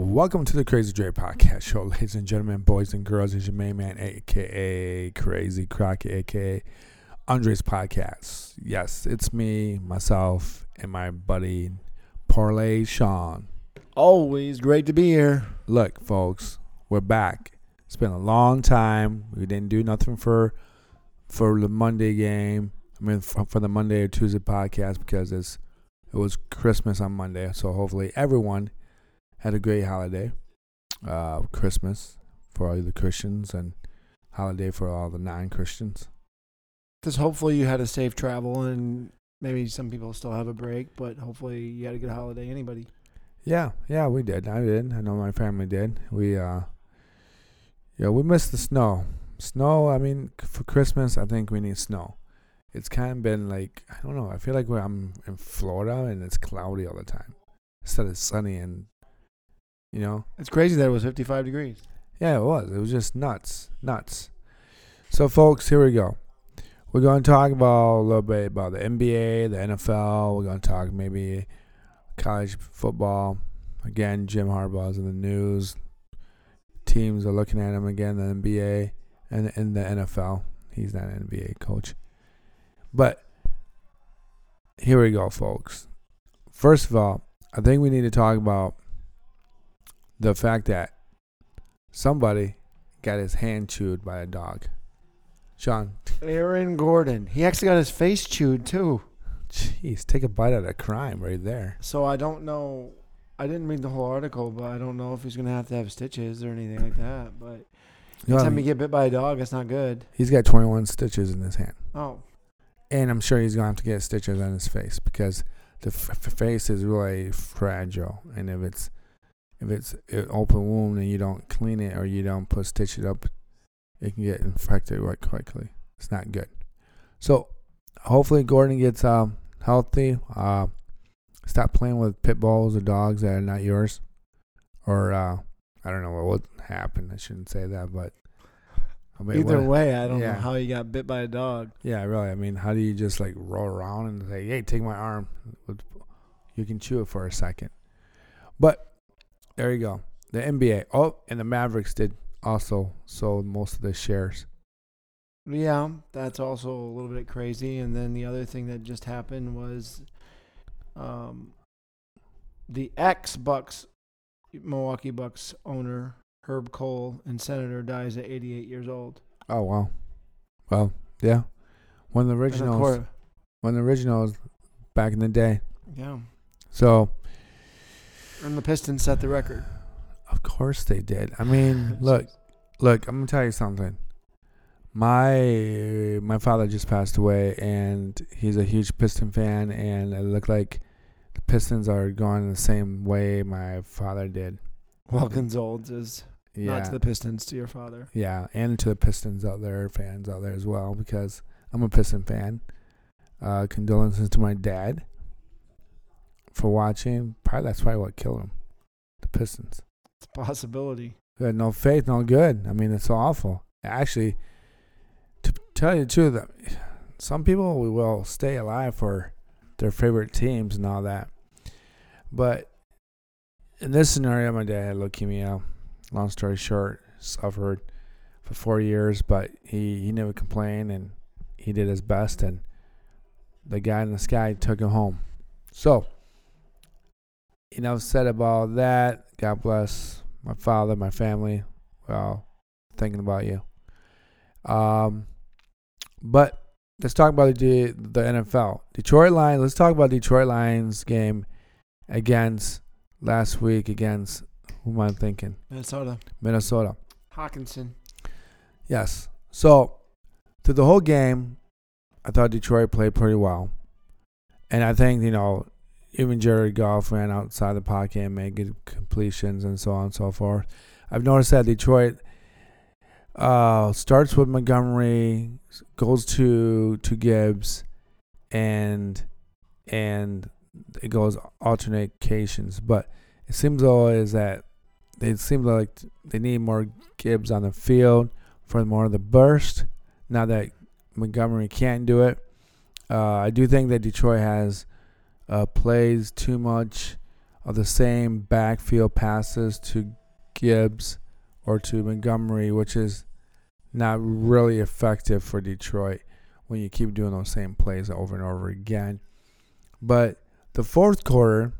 Welcome to the Crazy Dre Podcast Show, ladies and gentlemen, boys and girls. It's your main man, a.k.a. Crazy Crockett, a.k.a. Andre's Podcast. Yes, it's me, myself, and my buddy, Parlay Sean. Always great to be here. Look, folks, we're back. It's been a long time. We didn't do nothing for the Monday game. I mean, for the Monday or Tuesday podcast because it was Christmas on Monday. So hopefully everyone had a great holiday, Christmas for all the Christians and holiday for all the non-Christians. Just hopefully you had a safe travel and maybe some people still have a break, but hopefully you had a good holiday. Anybody? Yeah, we did. I did. I know my family did. We missed the snow. Snow, I mean, for Christmas, I think we need snow. It's kind of been like, I don't know, I feel like I'm in Florida and it's cloudy all the time instead of sunny and, you know. It's crazy that it was 55 degrees. Yeah, it was. It was just nuts. So, folks, here we go. We're going to talk about a little bit about the NBA, the NFL. We're going to talk maybe college football. Again, Jim Harbaugh's in the news. Teams are looking at him again, the NBA and in the NFL. He's not an NBA coach. But here we go, folks. First of all, I think we need to talk about the fact that somebody got his hand chewed by a dog. Sean. Aaron Gordon. He actually got his face chewed, too. Jeez, take a bite out of crime right there. So I don't know. I didn't read the whole article, but I don't know if he's going to have stitches or anything like that. But anytime you get bit by a dog, that's not good. He's got 21 stitches in his hand. Oh. And I'm sure he's going to have to get stitches on his face because the face is really fragile. And if it's an open wound and you don't clean it or you don't put stitches up, it can get infected quite quickly. It's not good. So hopefully Gordon gets healthy. Stop playing with pit bulls or dogs that are not yours. Or I don't know what would happen. I shouldn't say that, but I mean, Either way, I don't know how you got bit by a dog. Yeah, really. I mean, how do you just like roll around and say, hey, take my arm? You can chew it for a second. But there you go. The NBA. Oh, and the Mavericks did also sold most of the shares. Yeah, that's also a little bit crazy. And then the other thing that just happened was the ex-Bucks, Milwaukee Bucks owner, Herb Cole, and Senator, dies at 88 years old. Oh, wow. Well, yeah. One of the originals back in the day. Yeah. So. And the Pistons set the record. Of course they did. I mean, look, I'm going to tell you something. My father just passed away, and he's a huge Piston fan, and it looked like the Pistons are going the same way my father did. Welcome old is... Yeah. Not to the Pistons, to your father. Yeah, and to the Pistons out there, fans out there as well, because I'm a Piston fan. Condolences to my dad for watching. That's probably what killed him, the Pistons. It's a possibility. He had no faith, no good. I mean, it's so awful. Actually, to tell you the truth, some people will stay alive for their favorite teams and all that. But in this scenario, my dad had leukemia. Long story short, suffered for 4 years, but he never complained, and he did his best, and the guy in the sky took him home. So, enough said about that. God bless my father, my family. We're all thinking about you. But let's talk about the NFL. Detroit Lions. Let's talk about Detroit Lions game against... Last week against, who am I thinking? Minnesota. Hockenson. Yes. So, through the whole game, I thought Detroit played pretty well. And I think, you know, even Jared Goff ran outside the pocket and made good completions and so on and so forth. I've noticed that Detroit starts with Montgomery, goes to Gibbs, and it goes alternations, but it seems always that it seems like they need more Gibbs on the field for more of the burst. Now that Montgomery can't do it, I do think that Detroit has plays too much of the same backfield passes to Gibbs or to Montgomery, which is not really effective for Detroit when you keep doing those same plays over and over again. But the fourth quarter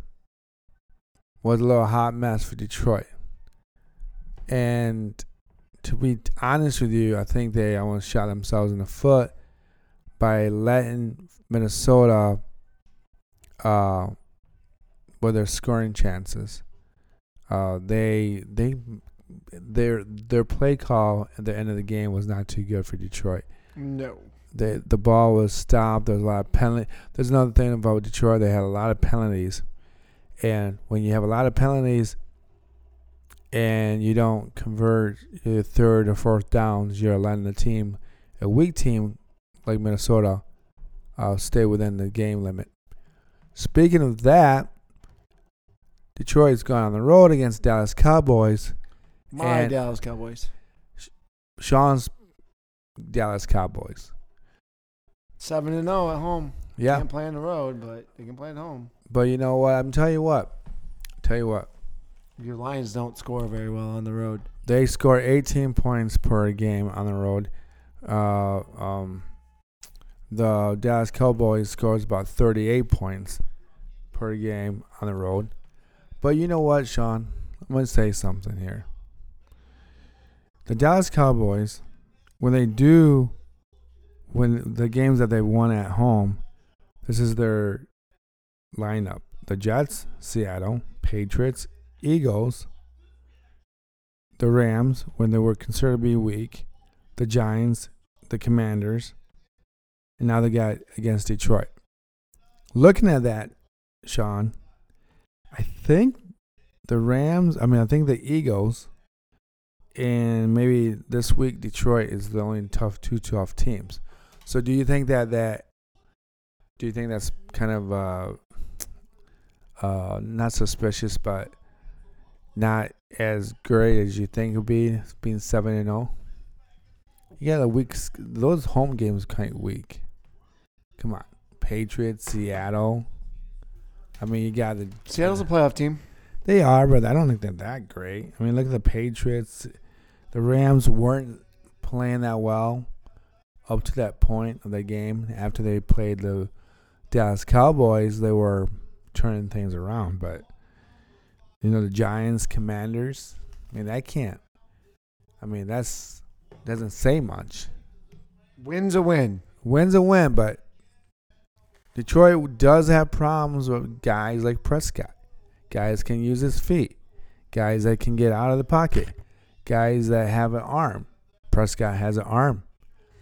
was a little hot mess for Detroit. And to be honest with you, I think they almost shot themselves in the foot by letting Minnesota with their scoring chances. Their play call at the end of the game was not too good for Detroit. No. The ball was stopped. There's a lot of penalty. There's another thing about Detroit. They had a lot of penalties. And when you have a lot of penalties and you don't convert your third or fourth downs, you're letting a weak team like Minnesota, stay within the game limit. Speaking of that, Detroit's gone on the road against Dallas Cowboys. My Dallas Cowboys. Sean's Dallas Cowboys. 7-0 at home. Yeah. They can't play on the road, but they can play at home. But you know what? I'm telling you what. Your Lions don't score very well on the road. They score 18 points per game on the road. The Dallas Cowboys scores about 38 points per game on the road. But you know what, Sean? I'm going to say something here. The Dallas Cowboys, when the games that they won at home, this is their lineup. The Jets, Seattle, Patriots, Eagles, the Rams, when they were considered to be weak, the Giants, the Commanders, and now they got against Detroit. Looking at that, Sean, I think the Eagles, and maybe this week Detroit is the only two tough teams. So do you think that's kind of not suspicious, but not as great as you think it would be, being 7-0? Yeah, those home games kind of weak. Come on. Patriots, Seattle. I mean, you got the... Seattle's a playoff team. They are, but I don't think they're that great. I mean, look at the Patriots. The Rams weren't playing that well up to that point of the game. After they played the Dallas Cowboys, they were turning things around. But, you know, the Giants, Commanders, I mean, that's... doesn't say much. Win's a win. But Detroit does have problems with guys like Prescott. Guys can use his feet. Guys that can get out of the pocket. Guys that have an arm. Prescott has an arm.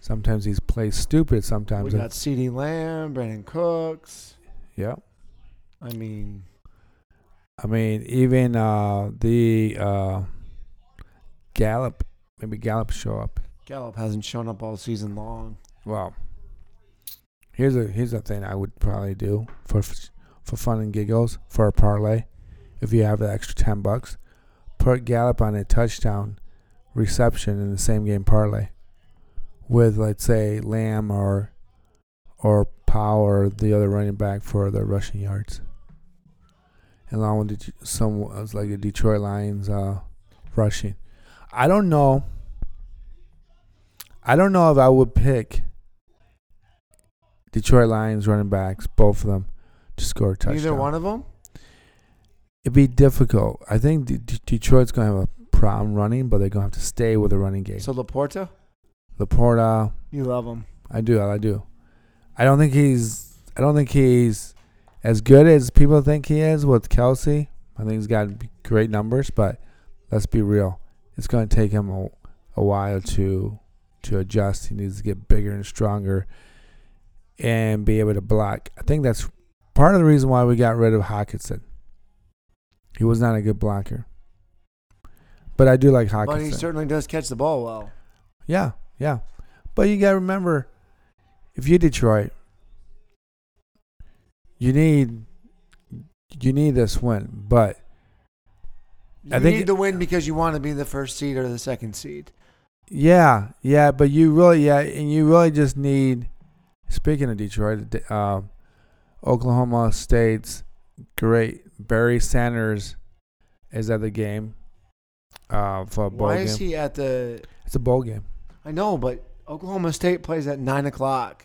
Sometimes he's played stupid. Sometimes we got CeeDee Lamb, Brandon Cooks. Yep. I mean, even Gallup. Maybe Gallup show up. Gallup hasn't shown up all season long. Well, here's a thing I would probably do for fun and giggles for a parlay. If you have the extra $10, put Gallup on a touchdown reception in the same game parlay with, let's say, Lamb or Power, the other running back, for the rushing yards, along with the Detroit Lions rushing. I don't know if I would pick Detroit Lions running backs, both of them, to score a touchdown. Neither one of them? It'd be difficult. I think Detroit's going to have a problem running, but they're going to have to stay with the running game. So Laporta. You love him. I do. I don't think he's as good as people think he is with Kelsey. I think he's got great numbers, but let's be real. It's going to take him a while to adjust. He needs to get bigger and stronger and be able to block. I think that's part of the reason why we got rid of Hockenson. He was not a good blocker. But I do like Hockenson. But he certainly does catch the ball well. Yeah. But you got to remember, if you're Detroit, you need this win, but... You need the win because you want to be the first seed or the second seed. Yeah, but you really just need. Speaking of Detroit, Oklahoma State's great. Barry Sanders is at the game for a bowl game. Why is he at the... It's a bowl game. I know, but Oklahoma State plays at 9 o'clock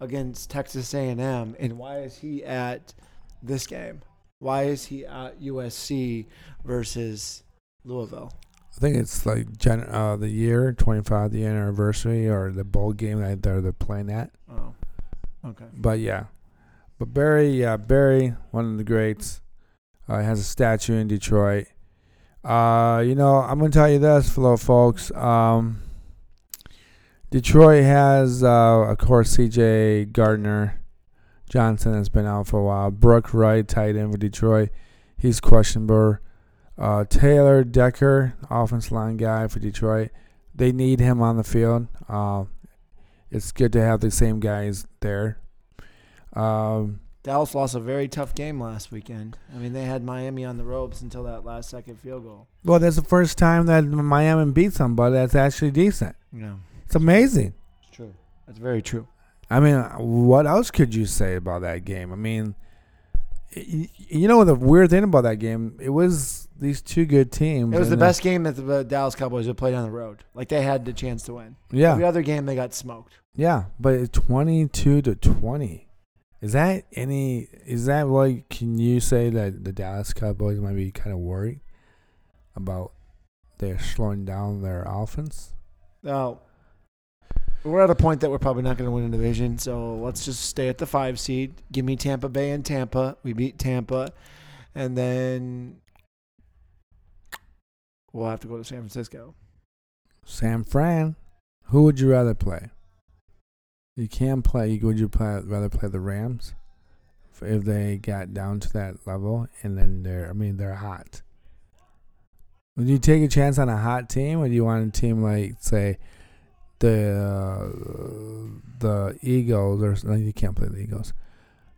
against Texas A&M, and why is he at this game? Why is he at USC versus Louisville? I think it's like the year, 25, the anniversary, or the bowl game that they're playing at. Oh, okay. But, yeah. But Barry, one of the greats, has a statue in Detroit. I'm going to tell you this, fellow folks. Detroit has, of course, C.J. Gardner-Johnson has been out for a while. Brooke Wright, tight end for Detroit. He's questionable. Taylor Decker, offensive line guy for Detroit. They need him on the field. It's good to have the same guys there. Dallas lost a very tough game last weekend. I mean, they had Miami on the ropes until that last second field goal. Well, that's the first time that Miami beat somebody that's actually decent. Yeah. It's amazing. It's true. That's very true. I mean, what else could you say about that game? I mean, you know the weird thing about that game? It was these two good teams. It was the best game that the Dallas Cowboys have played on the road. Like, they had the chance to win. Yeah. Every other game, they got smoked. Yeah, but 22-20. Is that what can you say that the Dallas Cowboys might be kind of worried about they're slowing down their offense? No. We're at a point that we're probably not going to win a division, so let's just stay at the 5 seed. Give me Tampa Bay and Tampa. We beat Tampa. And then we'll have to go to San Francisco. San Fran. Who would you rather play? You can play. Would you rather play the Rams if they got down to that level and then they're hot? Would you take a chance on a hot team, or do you want a team like, say, the Eagles? Or no, you can't play the Eagles.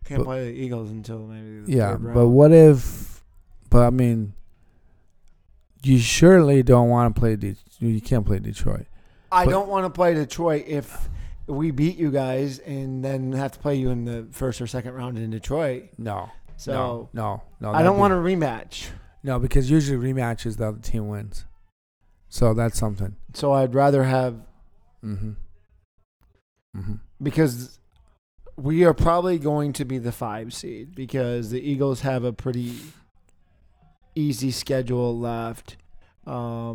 Play the Eagles until maybe the third round. But what if? But I mean, you surely don't want to play. You can't play Detroit. I don't want to play Detroit if we beat you guys and then have to play you in the first or second round in Detroit. No. So no. I don't want a rematch. No, because usually rematches the other team wins. So that's something. So I'd rather have. Mm-hmm. Mm-hmm. Because we are probably going to be the 5 seed because the Eagles have a pretty easy schedule left. I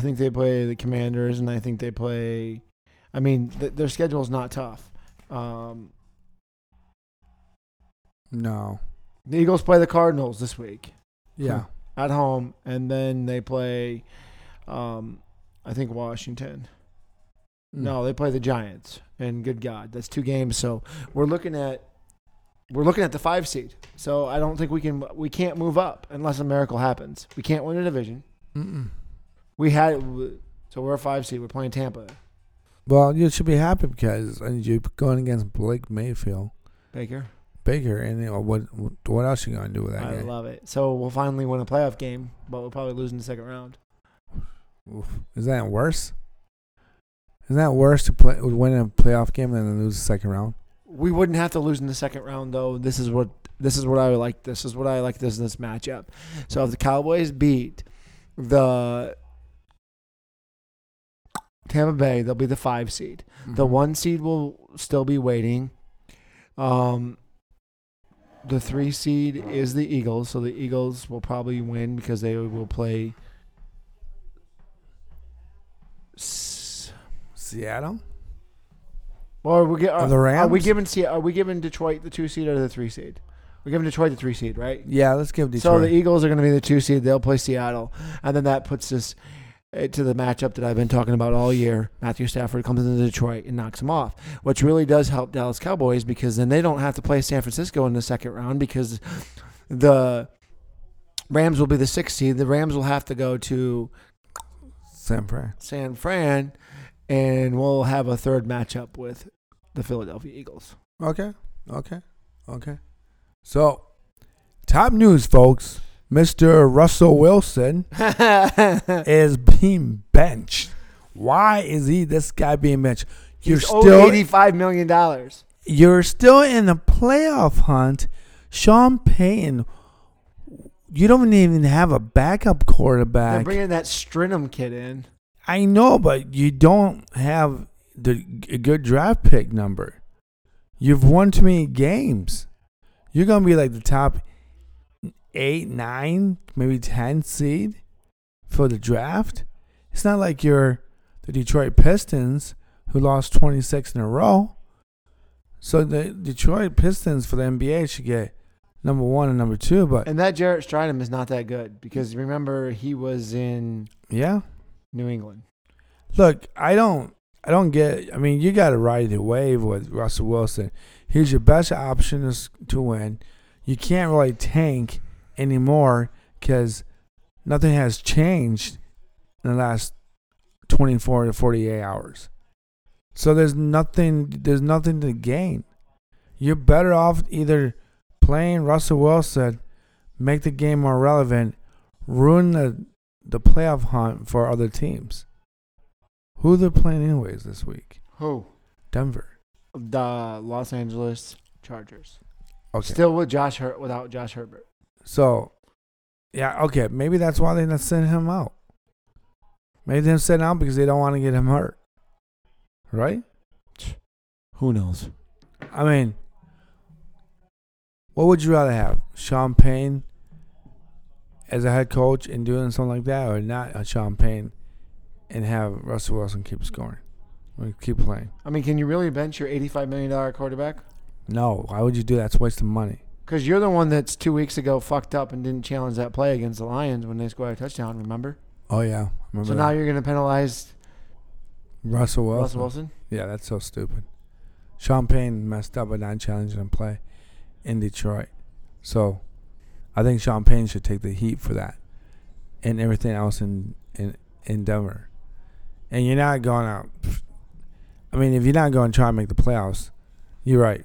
think they play the Commanders, and I think they play. I mean, their schedule is not tough. No. The Eagles play the Cardinals this week. Yeah. At home. And then they play, I think, Washington. No, they play the Giants. And good God, that's 2 games. So we're looking at the 5 seed. So I don't think we can't move up unless a miracle happens. We can't win a division. Mm-mm. So we're a 5 seed. We're playing Tampa. Well, you should be happy because you're going against Blake Mayfield. Baker, and what else are you going to do with that game? I love it. So we'll finally win a playoff game, but we'll probably lose in the second round. Oof. Is that worse? Isn't that worse to win a playoff game than to lose the second round? We wouldn't have to lose in the second round, though. This is what I would like. This is what I like this matchup. So if the Cowboys beat the Tampa Bay, they'll be the 5 seed. Mm-hmm. The 1 seed will still be waiting. The 3 seed is the Eagles, so the Eagles will probably win because they will play Seattle. Or the Rams. Are we giving Detroit the 2 seed or the 3 seed? We're giving Detroit the 3 seed, right? Yeah, let's give Detroit. So the Eagles are going to be the 2 seed. They'll play Seattle, and then that puts us to the matchup that I've been talking about all year. Matthew Stafford comes into Detroit and knocks him off, which really does help Dallas Cowboys because then they don't have to play San Francisco in the second round because the Rams will be the 6th seed. The Rams will have to go to San Fran, and we'll have a third matchup with the Philadelphia Eagles. Okay. So, top news, folks. Mr. Russell Wilson is being benched. Why is this guy being benched? He's still $85 million. You're still in the playoff hunt. Sean Payton, you don't even have a backup quarterback. They're bringing that Stringham kid in. I know, but you don't have a good draft pick number. You've won too many games. You're going to be like the top 8, 9, maybe 10 seed for the draft. It's not like you're the Detroit Pistons who lost 26 in a row. So the Detroit Pistons for the NBA should get number 1 and number 2. And that Jarrett Stridham is not that good because, remember, he was in New England. Look, I don't get. I mean, you got to ride the wave with Russell Wilson. He's your best option to win. You can't really tank anymore because nothing has changed in the last 24 to 48 hours. So there's nothing to gain. You're better off either playing Russell Wilson, make the game more relevant, ruin the playoff hunt for other teams. Who they're playing anyways this week? Who? Denver. The Los Angeles Chargers. Okay. Still without Josh Herbert. So, yeah, okay. Maybe that's why they're not sending him out. Maybe they're sending him out because they don't want to get him hurt. Right? Who knows? I mean, what would you rather have? Sean Payton as a head coach and doing something like that, or not a Sean Payton and have Russell Wilson keep scoring, keep playing? I mean, can you really bench your $85 million quarterback? No. Why would you do that? It's a waste of money. Because you're the one that's 2 weeks ago fucked up and didn't challenge that play against the Lions when they scored a touchdown, remember? Oh, yeah. Remember so now you're going to penalize Russell Wilson. Yeah, that's so stupid. Sean Payton messed up by not challenging him play in Detroit. So I think Sean Payton should take the heat for that and everything else in Denver. And you're not going out. I mean, if you're not going to try and make the playoffs, you're right.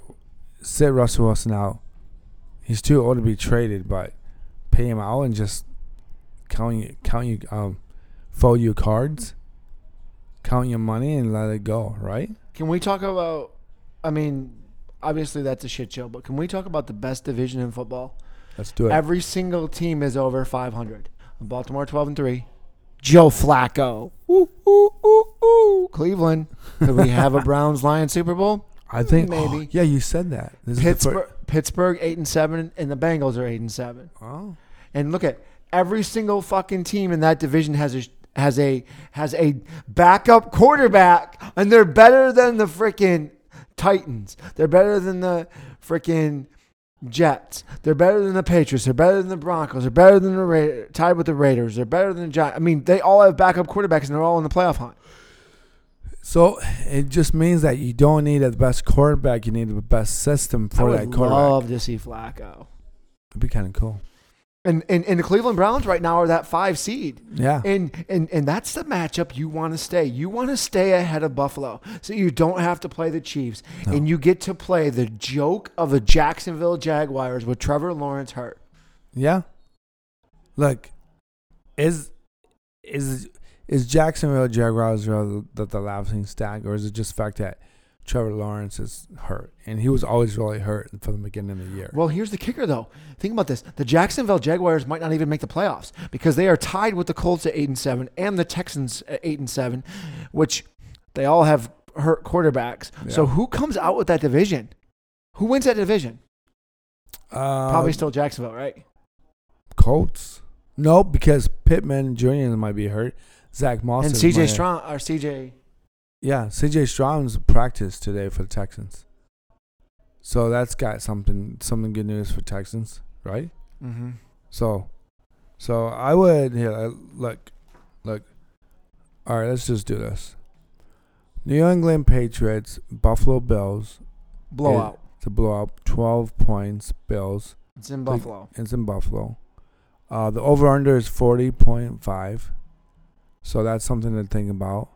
Sit Russell Wilson out. He's too old to be traded, but pay him out and just fold your cards, count your money, and let it go, right? Can we talk about, I mean, obviously that's a shit show, but can we talk about the best division in football? Let's do it. Every single team is over 500. Baltimore 12-3. Joe Flacco. Ooh, ooh, ooh, ooh. Cleveland. Could we have a Browns-Lions Super Bowl? I think maybe. Oh, yeah, you said that. Pittsburgh 8-7, and the Bengals are 8-7. Oh. And look at every single fucking team in that division has a backup quarterback, and they're better than the freaking Titans. They're better than the freaking Jets. They're better than the Patriots. They're better than the Broncos. They're better than the Raiders. Tied with the Raiders. They're better than the Giants. I mean, they all have backup quarterbacks, and they're all in the playoff hunt. So it just means that you don't need the best quarterback. You need the best system for that quarterback. I would love to see Flacco. It'd be kind of cool. And the Cleveland Browns right now are that 5 seed. Yeah. And that's the matchup you want to stay. You want to stay ahead of Buffalo so you don't have to play the Chiefs. No. And you get to play the joke of the Jacksonville Jaguars with Trevor Lawrence hurt. Yeah. Look, is Jacksonville Jaguars the laughing stack, or is it just the fact that Trevor Lawrence is hurt? And he was always really hurt from the beginning of the year. Well, here's the kicker, though. Think about this. The Jacksonville Jaguars might not even make the playoffs because they are tied with the Colts at 8-7 and the Texans at 8-7, which they all have hurt quarterbacks. Yeah. So who comes out with that division? Who wins that division? Probably still Jacksonville, right? Colts. No, because Pittman Jr. might be hurt. Zach Moss and CJ Stroud or CJ. Yeah, CJ Stroud's practiced today for the Texans, so that's got something good news for Texans, right? Mm-hmm. So I would look. All right, let's just do this. New England Patriots, Buffalo Bills, blowout. It's a blowout. 12 points, Bills. It's in Buffalo. The over/under is 40.5. So that's something to think about.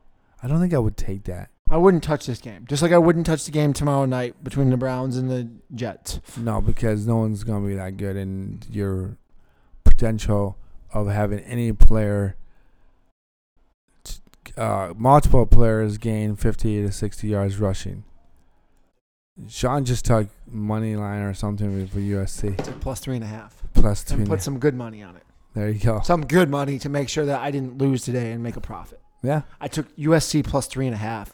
I don't think I would take that. I wouldn't touch this game. Just like I wouldn't touch the game tomorrow night between the Browns and the Jets. No, because no one's going to be that good. And your potential of having any player, multiple players gain 50 to 60 yards rushing. Sean just took money line or something for USC. It's a +3.5. +2. And put some good money on it. There you go. Some good money to make sure that I didn't lose today and make a profit. Yeah. I took USC +3.5.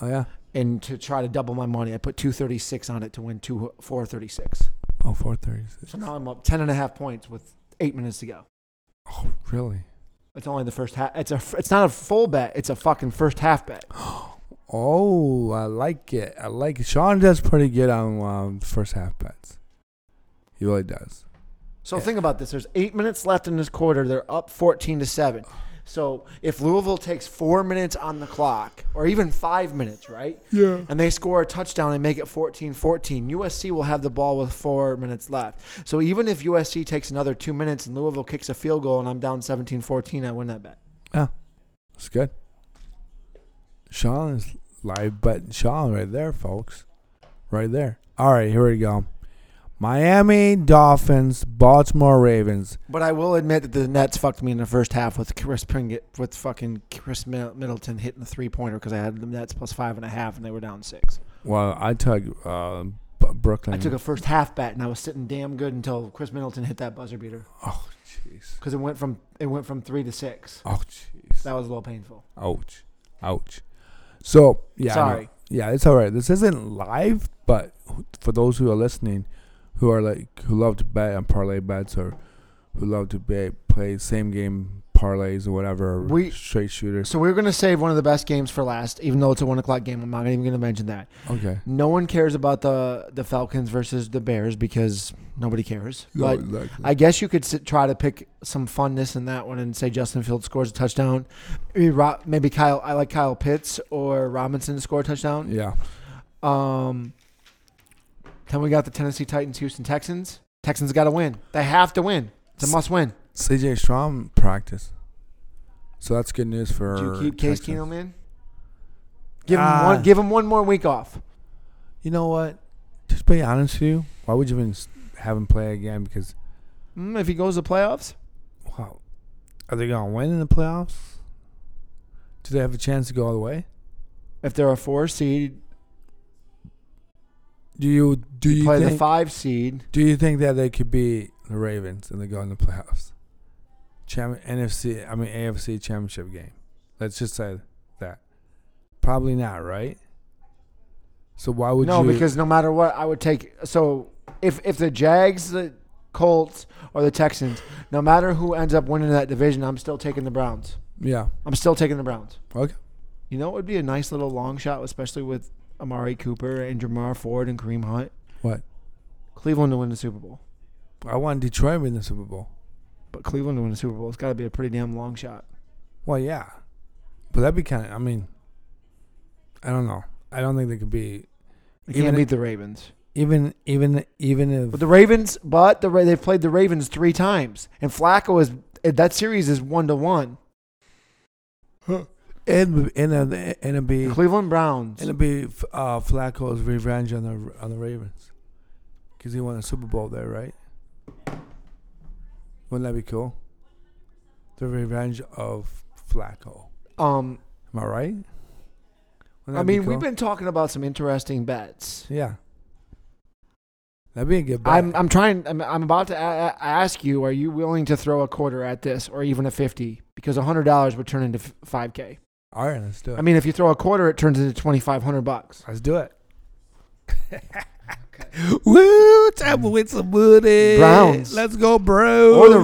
Oh, yeah. And to try to double my money, I put 236 on it to win 436. Oh, 436. So now I'm up 10.5 points with 8 minutes to go. Oh, really? It's only the first half. It's not a full bet. It's a fucking first half bet. Oh, I like it. I like it. Sean does pretty good on first half bets. He really does. So yeah. Think about this. There's 8 minutes left in this quarter. They're up 14-7. So if Louisville takes 4 minutes on the clock, or even 5 minutes, right? Yeah. And they score a touchdown and make it 14-14, USC will have the ball with 4 minutes left. So even if USC takes another 2 minutes and Louisville kicks a field goal and I'm down 17-14, I win that bet. Yeah. That's good. Sean is live betting Sean right there, folks. Right there. All right, here we go. Miami Dolphins, Baltimore Ravens. But I will admit that the Nets fucked me in the first half with Chris Middleton hitting the 3-pointer because I had the Nets +5.5 and they were down 6. Well, I took Brooklyn. I took a first half bet and I was sitting damn good until Chris Middleton hit that buzzer beater. Oh, jeez. Because it went from 3 to 6. Oh, jeez. That was a little painful. Ouch. So yeah, sorry. Yeah, it's all right. This isn't live, but for those who are listening. Who love to bet on parlay bets or who love to play same game parlays or whatever, straight shooters. So we're going to save one of the best games for last, even though it's a 1 o'clock game. I'm not even going to mention that. Okay. No one cares about the Falcons versus the Bears because nobody cares. No, but exactly. I guess you could try to pick some funness in that one and say Justin Fields scores a touchdown. Maybe Kyle. I like Kyle Pitts or Robinson to score a touchdown. Yeah. Then we got the Tennessee Titans, Houston Texans. Texans got to win. They have to win. It's a must win. CJ Stroud practice. So that's good news for Texans. Do you keep Case Keenum in? Give him one more week off. You know what? Just be honest with you. Why would you even have him play again? Because if he goes to the playoffs? Wow. Are they going to win in the playoffs? Do they have a chance to go all the way? If they're a 4 seed... Do you play the 5 seed? Do you think that they could be the Ravens and they go in the playoffs? AFC championship game. Let's just say that. Probably not, right? So why would you? No, because no matter what, I would take. So if the Jags, the Colts, or the Texans, no matter who ends up winning that division, I'm still taking the Browns. Yeah, I'm still taking the Browns. Okay. You know, it would be a nice little long shot, especially with Amari Cooper and Jamar Ford and Kareem Hunt. What? Cleveland to win the Super Bowl. I want Detroit to win the Super Bowl. But Cleveland to win the Super Bowl, it's got to be a pretty damn long shot. Well, yeah. But that'd be kind of, I mean, I don't know. I don't think they could be. They can't beat the Ravens. Even if. But they've played the Ravens 3 times. And Flacco that series is 1-1. Huh. And it'll be Cleveland Browns. It'll be Flacco's revenge on the Ravens, because he won a Super Bowl there, right? Wouldn't that be cool? The revenge of Flacco. Am I right? I mean, cool? We've been talking about some interesting bets. Yeah, that'd be a good bet. I'm trying. I'm about to ask you: are you willing to throw a quarter at this, or even a 50? Because $100 would turn into $5,000. All right, let's do it. I mean, if you throw a quarter, it turns into $2,500. Let's do it. Woo! Time to win some money. Browns, let's go, bro. Or the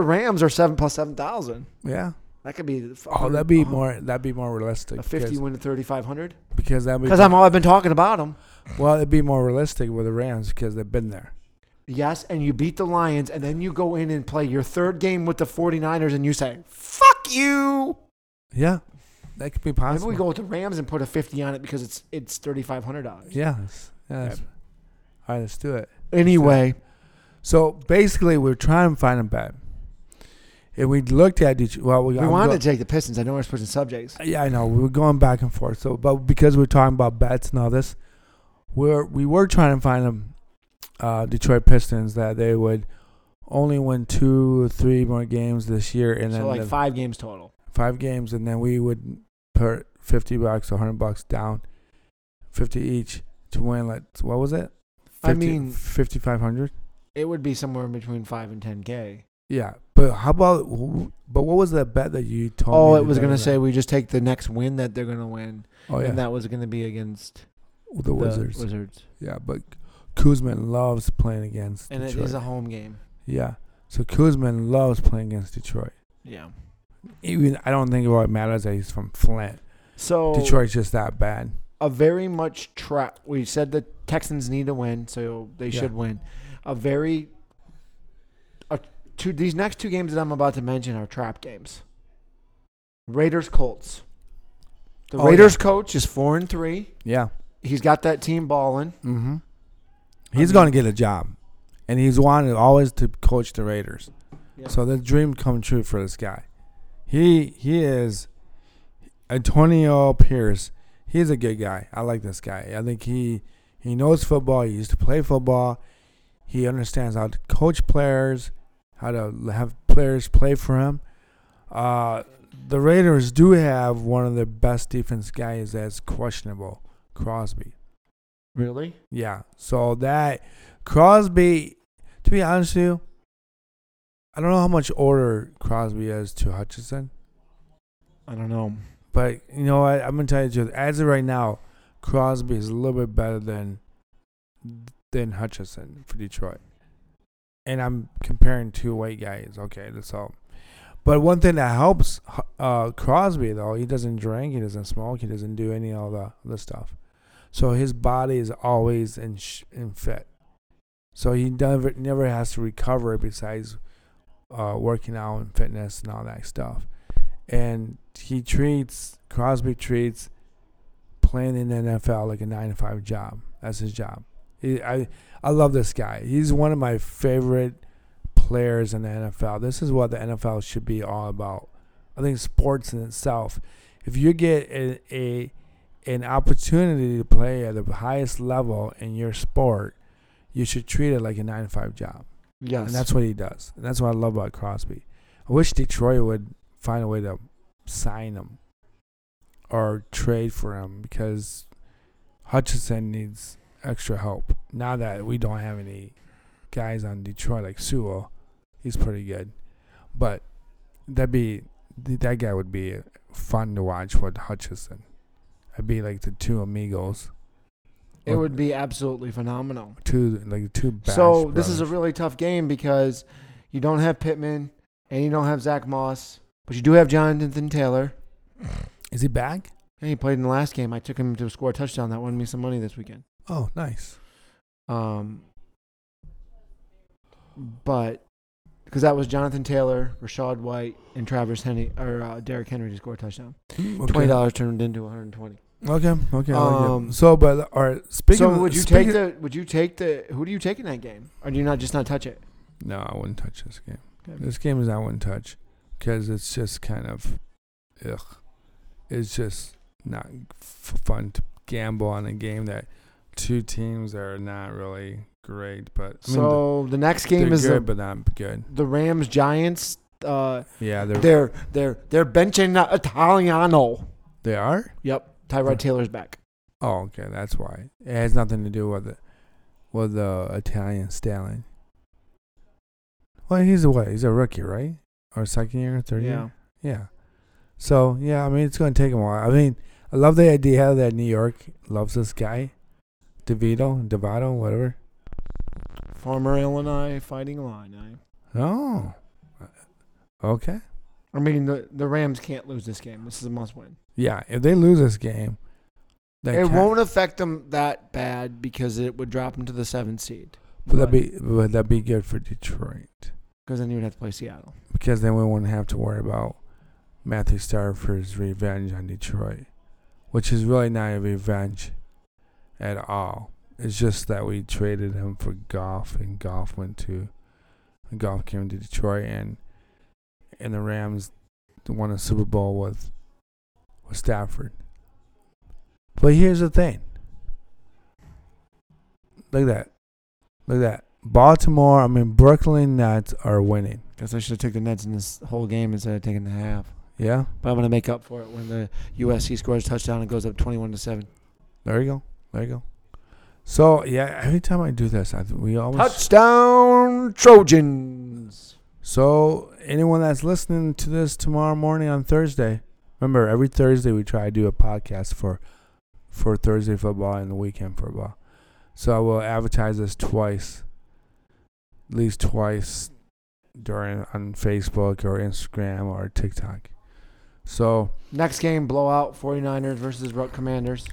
Rams are 7 + 7,000. Yeah, that could be. That'd be more. That'd be more realistic. A 50 win to 3,500. Because that because I'm all I've been talking about them. Well, it'd be more realistic with the Rams because they've been there. Yes, and you beat the Lions, and then you go in and play your third game with the 49ers, and you say, fuck you. Yeah, that could be possible. Maybe we go with the Rams and put a 50 on it because it's $3,500. Yes. Yes. All right, let's do it. Anyway. So basically, we're trying to find a bet. And we looked at each well. We wanted to take the Pistons. I know we're switching subjects. Yeah, I know. We were going back and forth. So, but because we're talking about bets and all this, we were trying to find them. Detroit Pistons that they would only win 2 or 3 more games this year, and so then like 5 games total. 5 games, and then we would put $50 or $100 down, 50 each, to win, like, what was it? 5,500? It would be somewhere in between 5 and 10K. Yeah. But how about, but what was that bet that you told me? Oh, it was going to say we just take the next win that they're going to win. Oh, yeah. And that was going to be against the Wizards. Yeah, but Kuzman loves playing against Detroit. And it is a home game. Yeah. So Kuzman loves playing against Detroit. Yeah. Even I don't think it really matters that he's from Flint. So Detroit's just that bad. A very much trap. We said the Texans need to win, so they should win. These next two games that I'm about to mention are trap games. Raiders Colts. The Raiders coach is 4-3. Yeah, he's got that team balling. Mm-hmm. He's going to get a job, and he's wanted always to coach the Raiders. Yeah. So the dream come true for this guy. He is Antonio Pierce. He's a good guy. I like this guy. I think he knows football. He used to play football. He understands how to coach players, how to have players play for him. The Raiders do have one of the best defense guys that's questionable, Crosby. Really? Yeah. So that Crosby, to be honest with you, I don't know how much older Crosby is to Hutchinson. I don't know. But, you know what? I'm going to tell you the truth. As of right now, Crosby is a little bit better than Hutchinson for Detroit. And I'm comparing two white guys. Okay, that's all. But one thing that helps Crosby, though, he doesn't drink, he doesn't smoke, he doesn't do any of the other stuff. So his body is always in fit. So he never has to recover besides working out and fitness and all that stuff. And Crosby treats playing in the NFL like a 9-to-5 job. That's his job. I love this guy. He's one of my favorite players in the NFL. This is what the NFL should be all about. I think sports in itself. If you get an opportunity to play at the highest level in your sport, you should treat it like a 9-to-5 job. Yes. And that's what he does. And that's what I love about Crosby. I wish Detroit would find a way to sign him or trade for him because Hutchinson needs extra help. Now that we don't have any guys on Detroit like Sewell, he's pretty good. But that guy would be fun to watch with Hutchinson. It'd be like the two amigos. It would be absolutely phenomenal. So this is a really tough game because you don't have Pittman and you don't have Zach Moss, but you do have Jonathan Taylor. Is he back? Yeah, he played in the last game. I took him to score a touchdown. That won me some money this weekend. Oh, nice. But because that was Jonathan Taylor, Rashad White, and Derrick Henry to score a touchdown. Okay. $20 turned into $120. Okay. Would you take the? Who do you take in that game? Or do you not touch it? No, I wouldn't touch this game. Okay. This game is I wouldn't touch because it's just kind of, it's just not fun to gamble on a game that two teams are not really great. But the next game is good, but not good. The Rams Giants. They're benching Italiano. They are. Yep. Tyrod Taylor's back. Oh, okay, that's why. It has nothing to do with the Italian stallion. Well, he's He's a rookie, right? Or second year, third year? Yeah. So, it's going to take him a while. I love the idea that New York loves this guy. DeVito, whatever. Former Illinois Fighting Illini. Oh. Okay. The Rams can't lose this game. This is a must win. Yeah, if they lose this game, it won't affect them that bad because it would drop them to the 7th seed. Would that be good for Detroit? Because then you would have to play Seattle. Because then we wouldn't have to worry about Matthew Stafford's revenge on Detroit, which is really not a revenge at all. It's just that we traded him for Goff, and Goff came to Detroit, and the Rams won a Super Bowl with Stafford. But here's the thing. Look at that. Brooklyn Nets are winning. Guess I should have took the Nets in this whole game instead of taking the half. Yeah? But I'm going to make up for it when the USC scores a touchdown and goes up 21-7. There you go. So, yeah, every time I do this, we always... Touchdown Trojans! So, anyone that's listening to this tomorrow morning on Thursday, remember, every Thursday we try to do a podcast for Thursday football and the weekend football. So, I will advertise this twice, at least twice on Facebook or Instagram or TikTok. So... Next game, blowout, 49ers versus Commanders.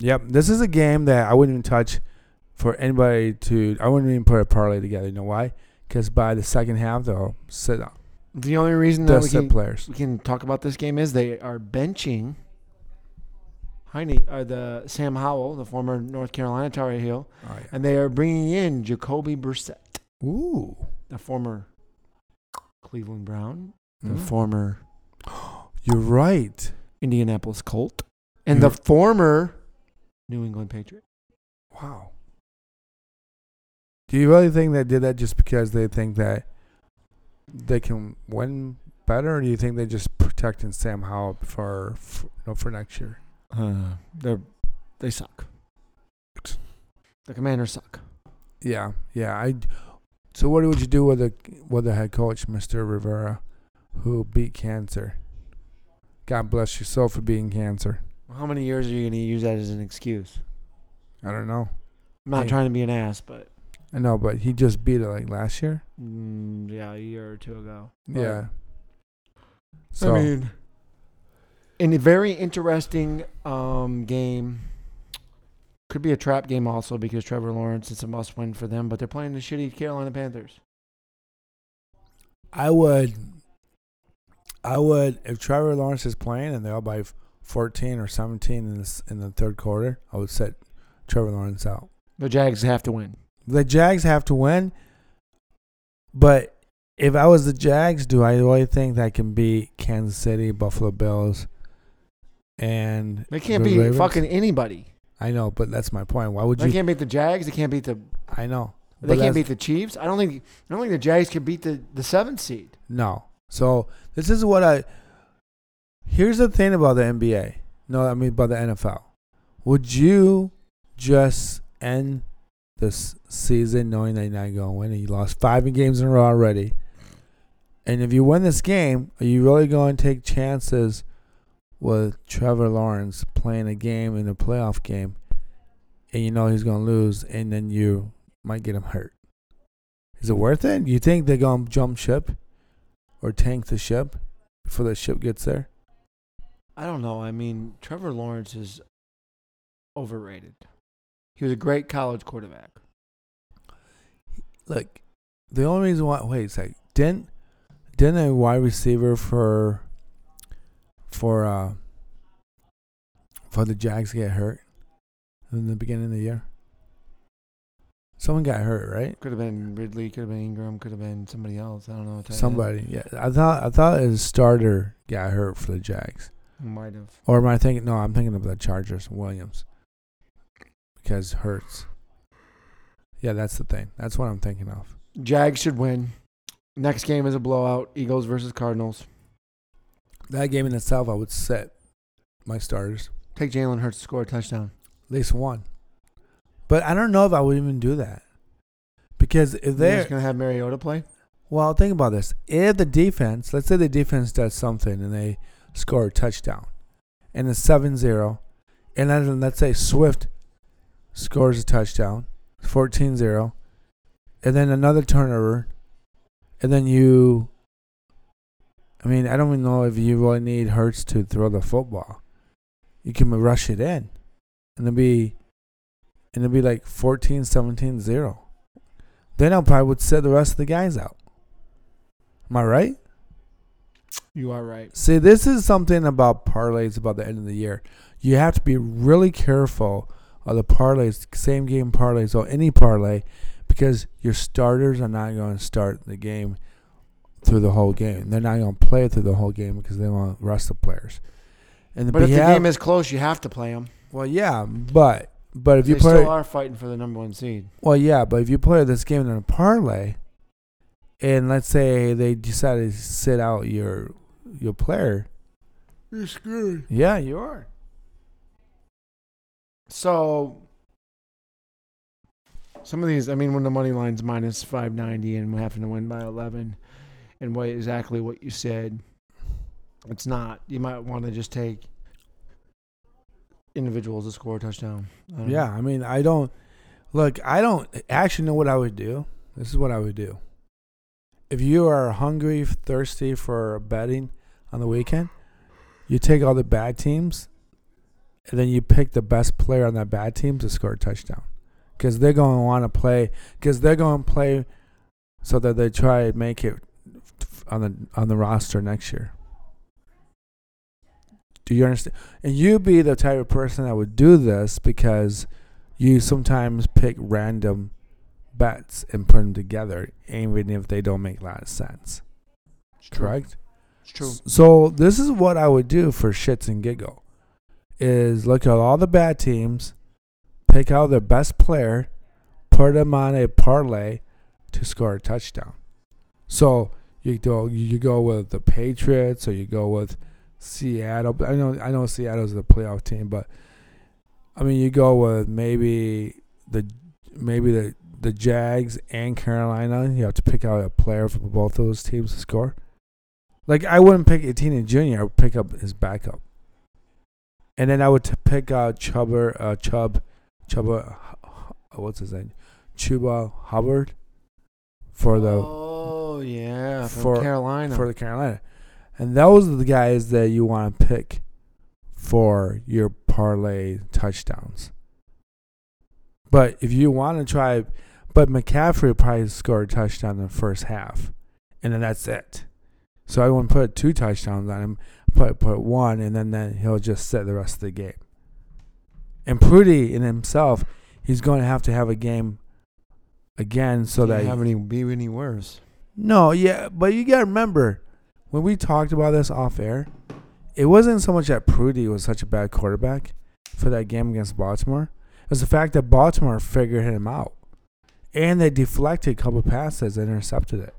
Yep, this is a game that I wouldn't even touch for anybody to. I wouldn't even put a parlay together. You know why? Because by the second half, they'll sit up. The only reason that we can talk about this game is they are benching Sam Howell, the former North Carolina Tar Heel, and they are bringing in Jacoby Brissett, the former Cleveland Brown, the former. You're right. Indianapolis Colt, and the former. New England Patriots. Wow. Do you really think they did that just because they think that they can win better, or do you think they're just protecting Sam Howell for next year? They suck. The Commanders suck. Yeah. So what would you do with the head coach, Mr. Rivera, who beat cancer? God bless you so for beating cancer. How many years are you going to use that as an excuse? I don't know. I'm not trying to be an ass, but... I know, but he just beat it, last year? A year or two ago. Yeah. So, I mean... In a very interesting game. Could be a trap game also because Trevor Lawrence, it's a must-win for them, but they're playing the shitty Carolina Panthers. I would... If Trevor Lawrence is playing and they're all by... 14 or 17 in the third quarter, I would set Trevor Lawrence out. The Jags have to win. But if I was the Jags, do I really think that can beat Kansas City, Buffalo Bills, and they can't beat Ravens? Fucking anybody. I know, but that's my point. Why would you? They can't beat the Jags. They can't beat the. I know. They can't beat the Chiefs. I don't think the Jags can beat the seventh seed. No. So this is what I. Here's the thing about the NBA. No, I mean about the NFL. Would you just end this season knowing that you're not going to win and you lost 5 games in a row already? And if you win this game, are you really going to take chances with Trevor Lawrence playing a game in a playoff game and you know he's going to lose and then you might get him hurt? Is it worth it? You think they're going to jump ship or tank the ship before the ship gets there? I don't know. I mean, Trevor Lawrence is overrated. He was a great college quarterback. Look, the only reason why... Wait a second. Didn't a wide receiver for the Jags get hurt in the beginning of the year? Someone got hurt, right? Could have been Ridley. Could have been Ingram. Could have been somebody else. I don't know. Somebody, yeah. I thought his starter got hurt for the Jags. Might have. Or am I thinking? No, I'm thinking of the Chargers, Williams. Because Hurts. Yeah, that's the thing. That's what I'm thinking of. Jags should win. Next game is a blowout. Eagles versus Cardinals. That game in itself, I would set my starters. Take Jalen Hurts to score a touchdown. At least one. But I don't know if I would even do that. Because if they're... You're just going to have Mariota play? Well, think about this. If the defense... Let's say the defense does something and they... score a touchdown, and it's 7-0, and then let's say Swift scores a touchdown, 14-0, and then another turnover, and then you, I mean, I don't even know if you really need Hurts to throw the football. You can rush it in, and it'll be like 14, 17-0. Then I probably would set the rest of the guys out. Am I right? You are right. See, this is something about parlays about the end of the year. You have to be really careful of the parlays, same game parlays or any parlay, because your starters are not going to start the game through the whole game. They're not going to play through the whole game because they want to rest the players. But if the game is close, you have to play them. Well, yeah, but if you play, they still are fighting for the number one seed. Well, yeah, but if you play this game in a parlay. And let's say they decided to sit out your player. You're screwed. Yeah, you are. So, Some of these, I mean, when the money line's minus 590 and we're having to win by 11 and what exactly what you said, it's not. You might want to just take individuals to score a touchdown. I don't know. I mean, I don't actually know what I would do. This is what I would do. If you are hungry, thirsty for betting on the weekend, you take all the bad teams, and then you pick the best player on that bad team to score a touchdown, because they're going to want to play. Because they're going to play so that they try and make it on the roster next year. Do you understand? And you be the type of person that would do this because you sometimes pick random bets and put them together, even if they don't make a lot of sense. It's true. Correct? It's true. So this is what I would do for shits and giggle, is look at all the bad teams, pick out their best player, put them on a parlay to score a touchdown. So you go with the Patriots, or you go with Seattle. I know Seattle's the playoff team, but I mean, you go with maybe the Jags and Carolina. You have to pick out a player from both of those teams to score. Like, I wouldn't pick Etienne Jr. I would pick up his backup, and then I would pick out Chuba Hubbard for the Carolina. And those are the guys that you want to pick for your parlay touchdowns. But if you want to try, but McCaffrey probably scored a touchdown in the first half, and then that's it. So I wouldn't put two touchdowns on him, put one, and then he'll just sit the rest of the game. And Purdy in himself, he's going to have a game again, so that can't be any worse. No, yeah, but you got to remember, when we talked about this off air, it wasn't so much that Purdy was such a bad quarterback for that game against Baltimore. It was the fact that Baltimore figured him out, and they deflected a couple passes and intercepted it.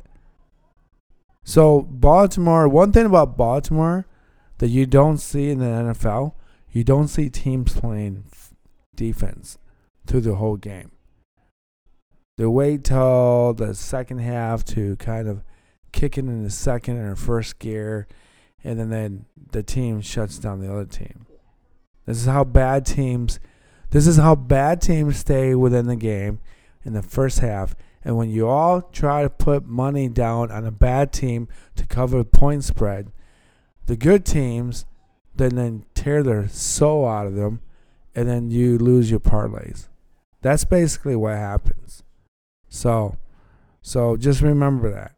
So Baltimore, one thing about Baltimore that you don't see in the NFL, you don't see teams playing defense through the whole game. They wait till the second half to kind of kicking in the second or first gear, and then the team shuts down the other team. This is how bad teams stay within the game in the first half. And when you all try to put money down on a bad team to cover point spread, the good teams then tear their soul out of them, and then you lose your parlays. That's basically what happens. So just remember that.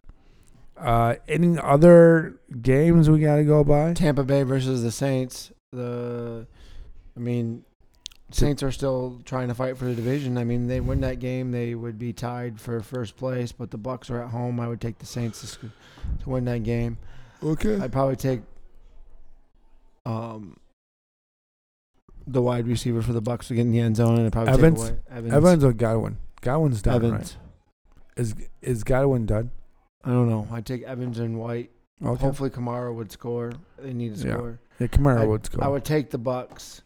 Any other games we got to go by? Tampa Bay versus the Saints. Saints are still trying to fight for the division. I mean, they win that game, they would be tied for first place, but the Bucs are at home. I would take the Saints to win that game. Okay. I'd probably take the wide receiver for the Bucs to get in the end zone, and I'd probably take away Evans or Godwin. Godwin's done, Evans. Right? Is Godwin done? I don't know. I'd take Evans and White. Okay. Hopefully Kamara would score. They need to score. Yeah, Kamara would score. I would take the Bucs.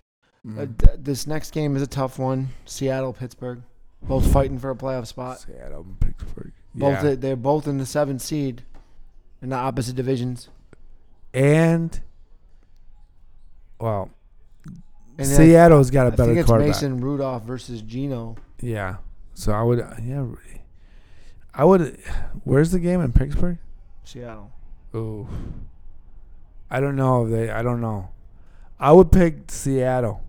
Mm. This next game is a tough one. Seattle, Pittsburgh. Both fighting for a playoff spot. Seattle and Pittsburgh. Yeah. They're both in the 7th seed in the opposite divisions. And Seattle's got a better quarterback. I think it's Mason Rudolph versus Geno. Yeah. So I would – yeah, I would. Where's the game in Pittsburgh? Seattle. Ooh. I don't know. I don't know. I would pick Seattle,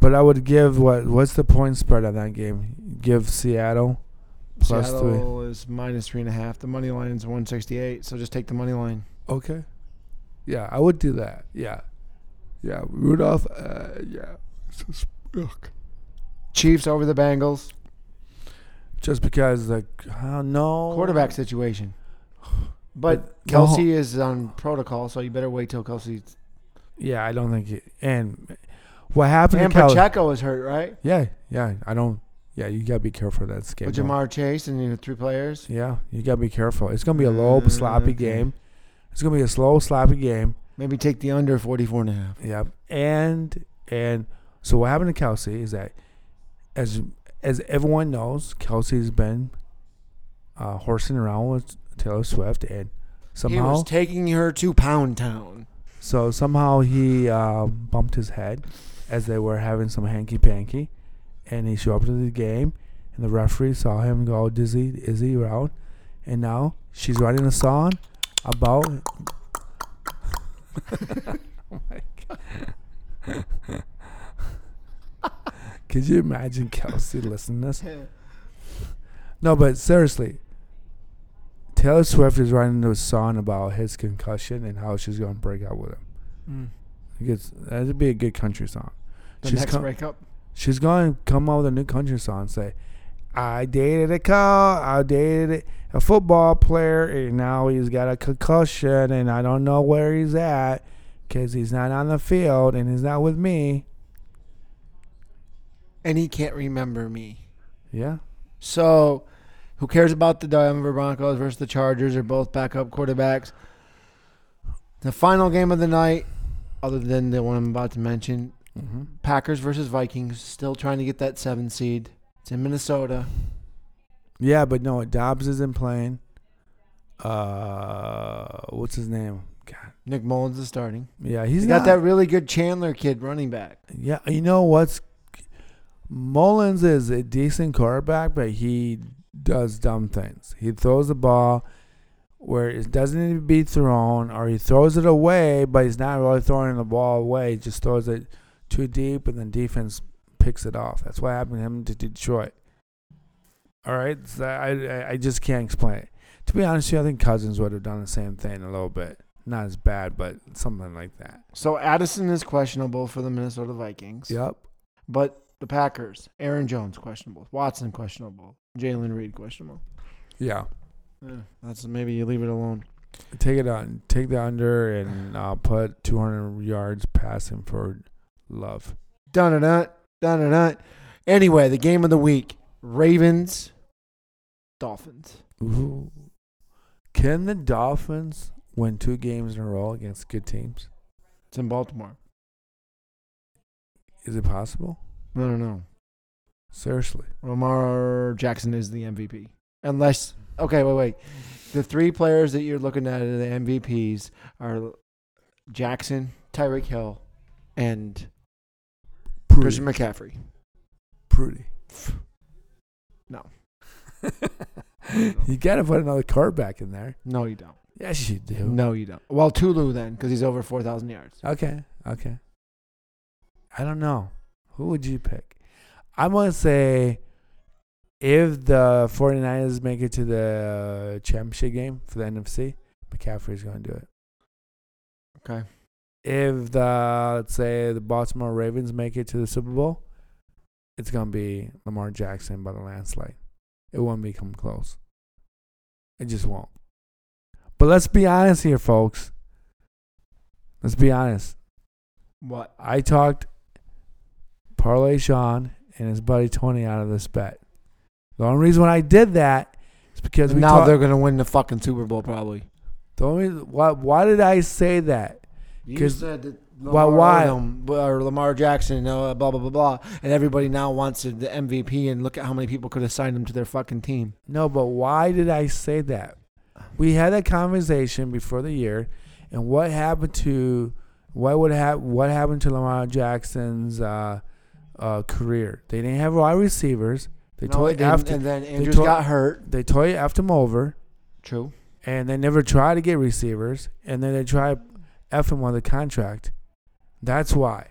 but I would give what's the point spread on that game? Give Seattle plus Seattle 3. Seattle is minus 3.5. The money line is 168. So just take the money line. Okay. Yeah, I would do that. Yeah. Yeah, Rudolph. Chiefs over the Bengals. Just because quarterback situation. But Kelsey is on protocol, so you better wait till Kelsey. Yeah, I don't think and what happened to Kelsey? And Pacheco is hurt, right? Yeah. You got to be careful of that schedule. With Jamar Chase and three players? Yeah, you got to be careful. It's going to be a low, sloppy game. It's going to be a slow, sloppy game. Maybe take the under 44.5. Yeah. And so what happened to Kelsey is that as as everyone knows, Kelsey's been horsing around with Taylor Swift, and somehow he was taking her to Pound Town. So somehow he bumped his head as they were having some hanky-panky, and he showed up to the game, and the referee saw him go dizzy around, and now she's writing a song about... Oh, my God. Could you imagine Kelsey listening to this? No, but seriously, Taylor Swift is writing a song about his concussion and how she's going to break up with him. That would be a good country song. The next breakup? She's going to come out with a new country song and say, I dated a cow, I dated a football player, and now he's got a concussion, and I don't know where he's at because he's not on the field and he's not with me. And he can't remember me. Yeah. So, who cares about the Denver Broncos versus the Chargers? They're both backup quarterbacks. The final game of the night, other than the one I'm about to mention, Packers versus Vikings, still trying to get that 7 seed. It's in Minnesota. Yeah, but no, Dobbs isn't playing. What's his name? God. Nick Mullins is starting. Yeah, he's got that really good Chandler kid running back. Yeah, you know what's... Mullins is a decent quarterback, but he does dumb things. He throws the ball where it doesn't need to be thrown, or he throws it away, but he's not really throwing the ball away. He just throws it too deep, and then defense picks it off. That's what happened to him to Detroit. All right? So I just can't explain it. To be honest with you, I think Cousins would have done the same thing a little bit. Not as bad, but something like that. So Addison is questionable for the Minnesota Vikings. Yep. But... the Packers, Aaron Jones, questionable. Watson, questionable. Jalen Reed, questionable. Yeah. That's maybe you leave it alone. Take it on. Take the under and put 200 yards passing for Love. Dun-dun-dun. Anyway, the game of the week. Ravens, Dolphins. Ooh. Can the Dolphins win 2 games in a row against good teams? It's in Baltimore. Is it possible? I don't know. Seriously. Lamar Jackson is the MVP. Unless, wait. The 3 players that you're looking at are the MVPs are Jackson, Tyreek Hill, and Christian McCaffrey. Prudy. No. You got to put another card back in there. No, you don't. Yes, you do. No, you don't. Well, Tulu then, because he's over 4,000 yards. Okay. I don't know. Who would you pick? I'm going to say if the 49ers make it to the championship game for the NFC, McCaffrey's going to do it. Okay. If the Baltimore Ravens make it to the Super Bowl, it's going to be Lamar Jackson by the landslide. It won't become close. It just won't. But let's be honest here, folks. Let's be honest. What? I talked... Parlay Sean and his buddy Tony out of this bet. The only reason why I did that is because we now they're going to win the fucking Super Bowl probably. The only why did I say that? You said that Lamar Jackson, blah blah blah blah, and everybody now wants the MVP. And look at how many people could have signed him to their fucking team. No, but why did I say that? We had that conversation before the year, and what happened to Lamar Jackson's? Career. They didn't have wide receivers. And then Andrews got hurt. They totally effed him over. True. And they never tried to get receivers. And then they tried effing him on the contract. That's why.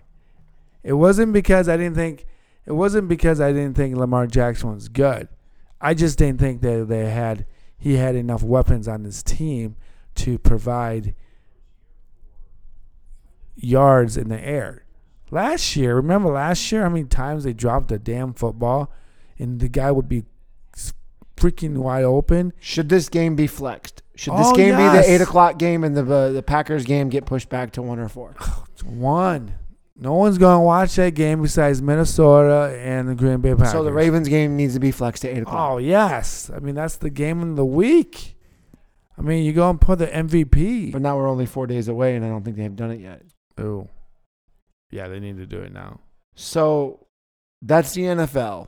It wasn't because I didn't think Lamar Jackson was good. I just didn't think that he had enough weapons on his team to provide yards in the air. Remember last year, how many times they dropped the damn football and the guy would be freaking wide open? Should this game be flexed? Should this game be the 8 o'clock game and the Packers game get pushed back to 1 or 4? It's 1. No one's going to watch that game besides Minnesota and the Green Bay Packers. So the Ravens game needs to be flexed to 8 o'clock. Oh, yes. I mean, that's the game of the week. I mean, you go and put the MVP. But now we're only 4 days away, and I don't think they have done it yet. Ooh. Yeah, they need to do it now. So that's the NFL.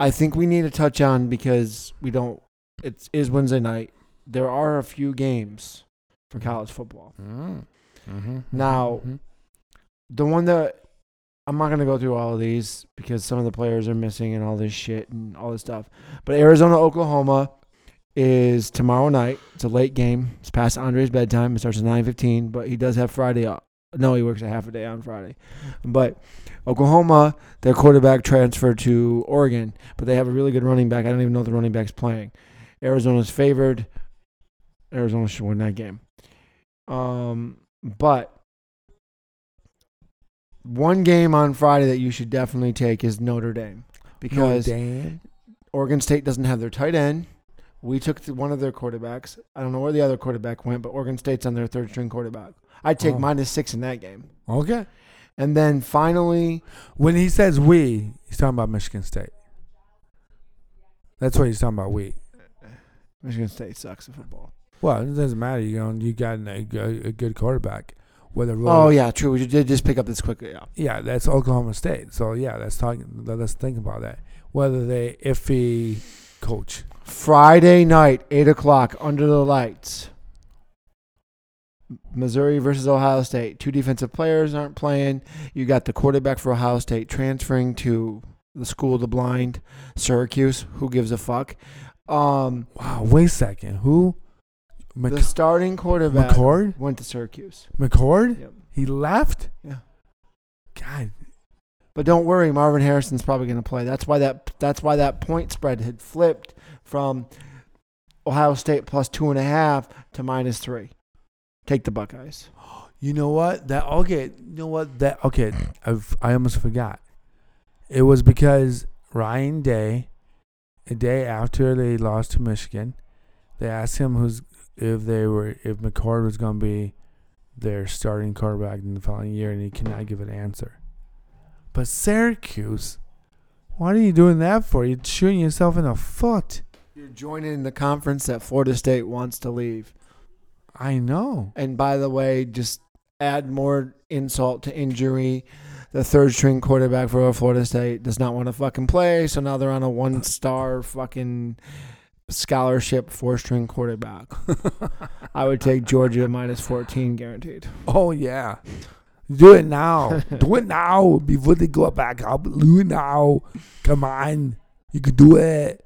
I think we need to touch on, because we don't, it is Wednesday night. There are a few games for college football. Mm-hmm. Now, the one that, I'm not going to go through all of these because some of the players are missing and all this shit and all this stuff. But Arizona-Oklahoma is tomorrow night. It's a late game. It's past Andre's bedtime. It starts at 9:15, but he does have Friday off. No, he works a half a day on Friday. But Oklahoma, their quarterback transferred to Oregon, but they have a really good running back. I don't even know if the running back's playing. Arizona's favored. Arizona should win that game. But one game on Friday that you should definitely take is Notre Dame, because Oregon State doesn't have their tight end. We took one of their quarterbacks. I don't know where the other quarterback went, but Oregon State's on their third-string quarterback. I'd take -6 in that game. Okay. And then finally, when he says we, he's talking about Michigan State. That's what he's talking about, we. Michigan State sucks at football. Well, it doesn't matter. You got a good quarterback. Oh yeah, true. We did just pick up this quickly. Yeah. Yeah, that's Oklahoma State. So yeah, let's think about that. Whether they iffy coach. Friday night, 8:00, under the lights. Missouri versus Ohio State. Two defensive players aren't playing. You got the quarterback for Ohio State transferring to the school of the blind, Syracuse. Who gives a fuck? Wow. Wait a second. Who? The starting quarterback went to Syracuse. McCord? Yep. He left? Yeah. God. But don't worry, Marvin Harrison's probably going to play. That's why that point spread had flipped from Ohio State plus 2.5 to -3. Take the Buckeyes. You know what? I almost forgot. It was because Ryan Day, a day after they lost to Michigan, they asked him if McCord was going to be their starting quarterback in the following year, and he cannot give an answer. But Syracuse, what are you doing that for? You're shooting yourself in the foot. You're joining the conference that Florida State wants to leave. I know. And by the way, just add more insult to injury. The third-string quarterback for Florida State does not want to fucking play, so now they're on a one-star fucking scholarship four-string quarterback. I would take Georgia -14 guaranteed. Oh yeah, do it now. Do it now before they go back up. Do it now. Come on, you can do it.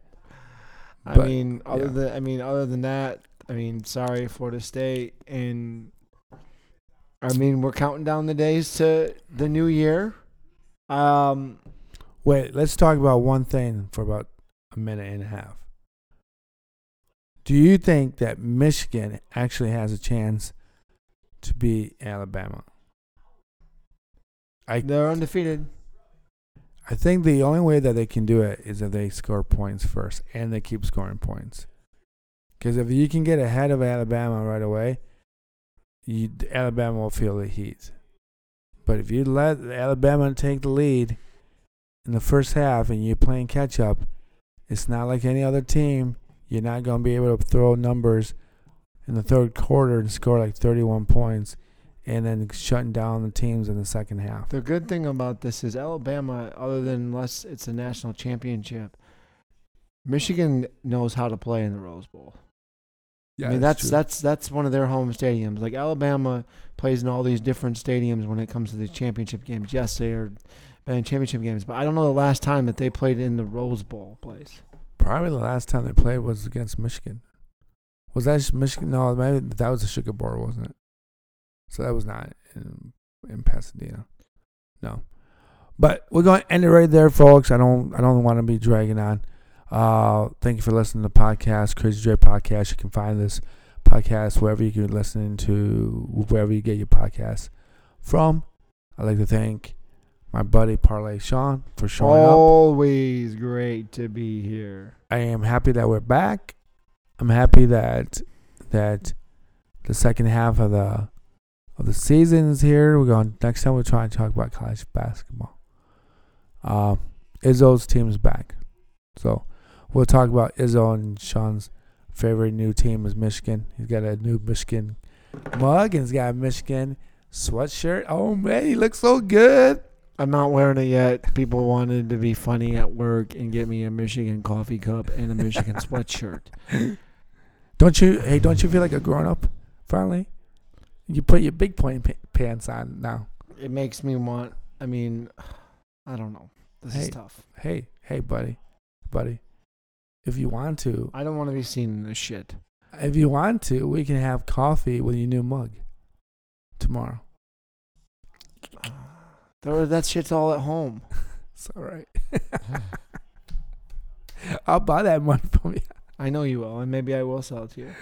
Sorry, Florida State, and we're counting down the days to the new year. Wait, let's talk about one thing for about a minute and a half. Do you think that Michigan actually has a chance to beat Alabama? They're undefeated. I think the only way that they can do it is if they score points first, and they keep scoring points. Because if you can get ahead of Alabama right away, Alabama will feel the heat. But if you let Alabama take the lead in the first half and you're playing catch-up, it's not like any other team. You're not going to be able to throw numbers in the third quarter and score like 31 points and then shutting down the teams in the second half. The good thing about this is Alabama, other than unless it's a national championship, Michigan knows how to play in the Rose Bowl. Yeah, that's one of their home stadiums. Like Alabama plays in all these different stadiums when it comes to the championship games. Yes, they are in championship games, but I don't know the last time that they played in the Rose Bowl place. Probably the last time they played was against Michigan. Was that just Michigan? No, maybe that was the Sugar Bowl, wasn't it? So that was not in Pasadena. No, but we're going to end it right there, folks. I don't want to be dragging on. Thank you for listening to the podcast, Crazy J Podcast. You can find this podcast wherever you get your podcast from. I'd like to thank my buddy Parlay Sean for showing up. Always great to be here. I am happy that we're back. I'm happy that the second half of the season is here. Next time we're trying to talk about college basketball. Izzo's team's back, so we'll talk about Izzo, and Sean's favorite new team is Michigan. He's got a new Michigan mug and he's got a Michigan sweatshirt. Oh man, he looks so good. I'm not wearing it yet. People wanted to be funny at work and get me a Michigan coffee cup and a Michigan sweatshirt. Don't you feel like a grown-up finally? You put your big point pants on now. It makes me want, I mean, I don't know. This is tough. Hey, buddy. If you want to. I don't want to be seen in this shit. If you want to, we can have coffee with your new mug tomorrow. That shit's all at home. It's all right. I'll buy that mug from you. I know you will, and maybe I will sell it to you.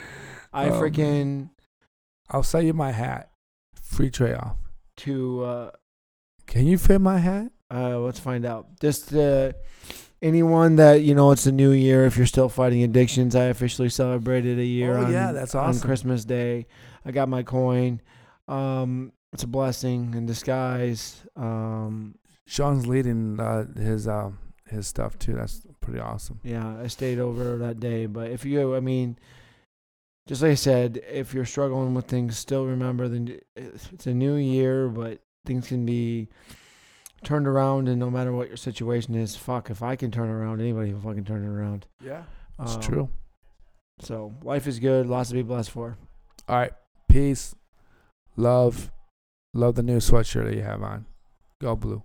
I'll sell you my hat. Free trade off. Can you fit my hat? Let's find out. Just anyone that, you know, it's a new year. If you're still fighting addictions, I officially celebrated a year that's awesome. On Christmas Day. I got my coin. It's a blessing in disguise. Sean's leading his stuff too. That's pretty awesome. Yeah, I stayed over that day. But if you, I mean, just like I said, if you're struggling with things, still remember that it's a new year, but things can be turned around, and no matter what your situation is, fuck, if I can turn around, anybody can fucking turn it around. Yeah, that's true. So life is good. Lots to be blessed for. All right. Peace. Love the new sweatshirt that you have on. Go blue.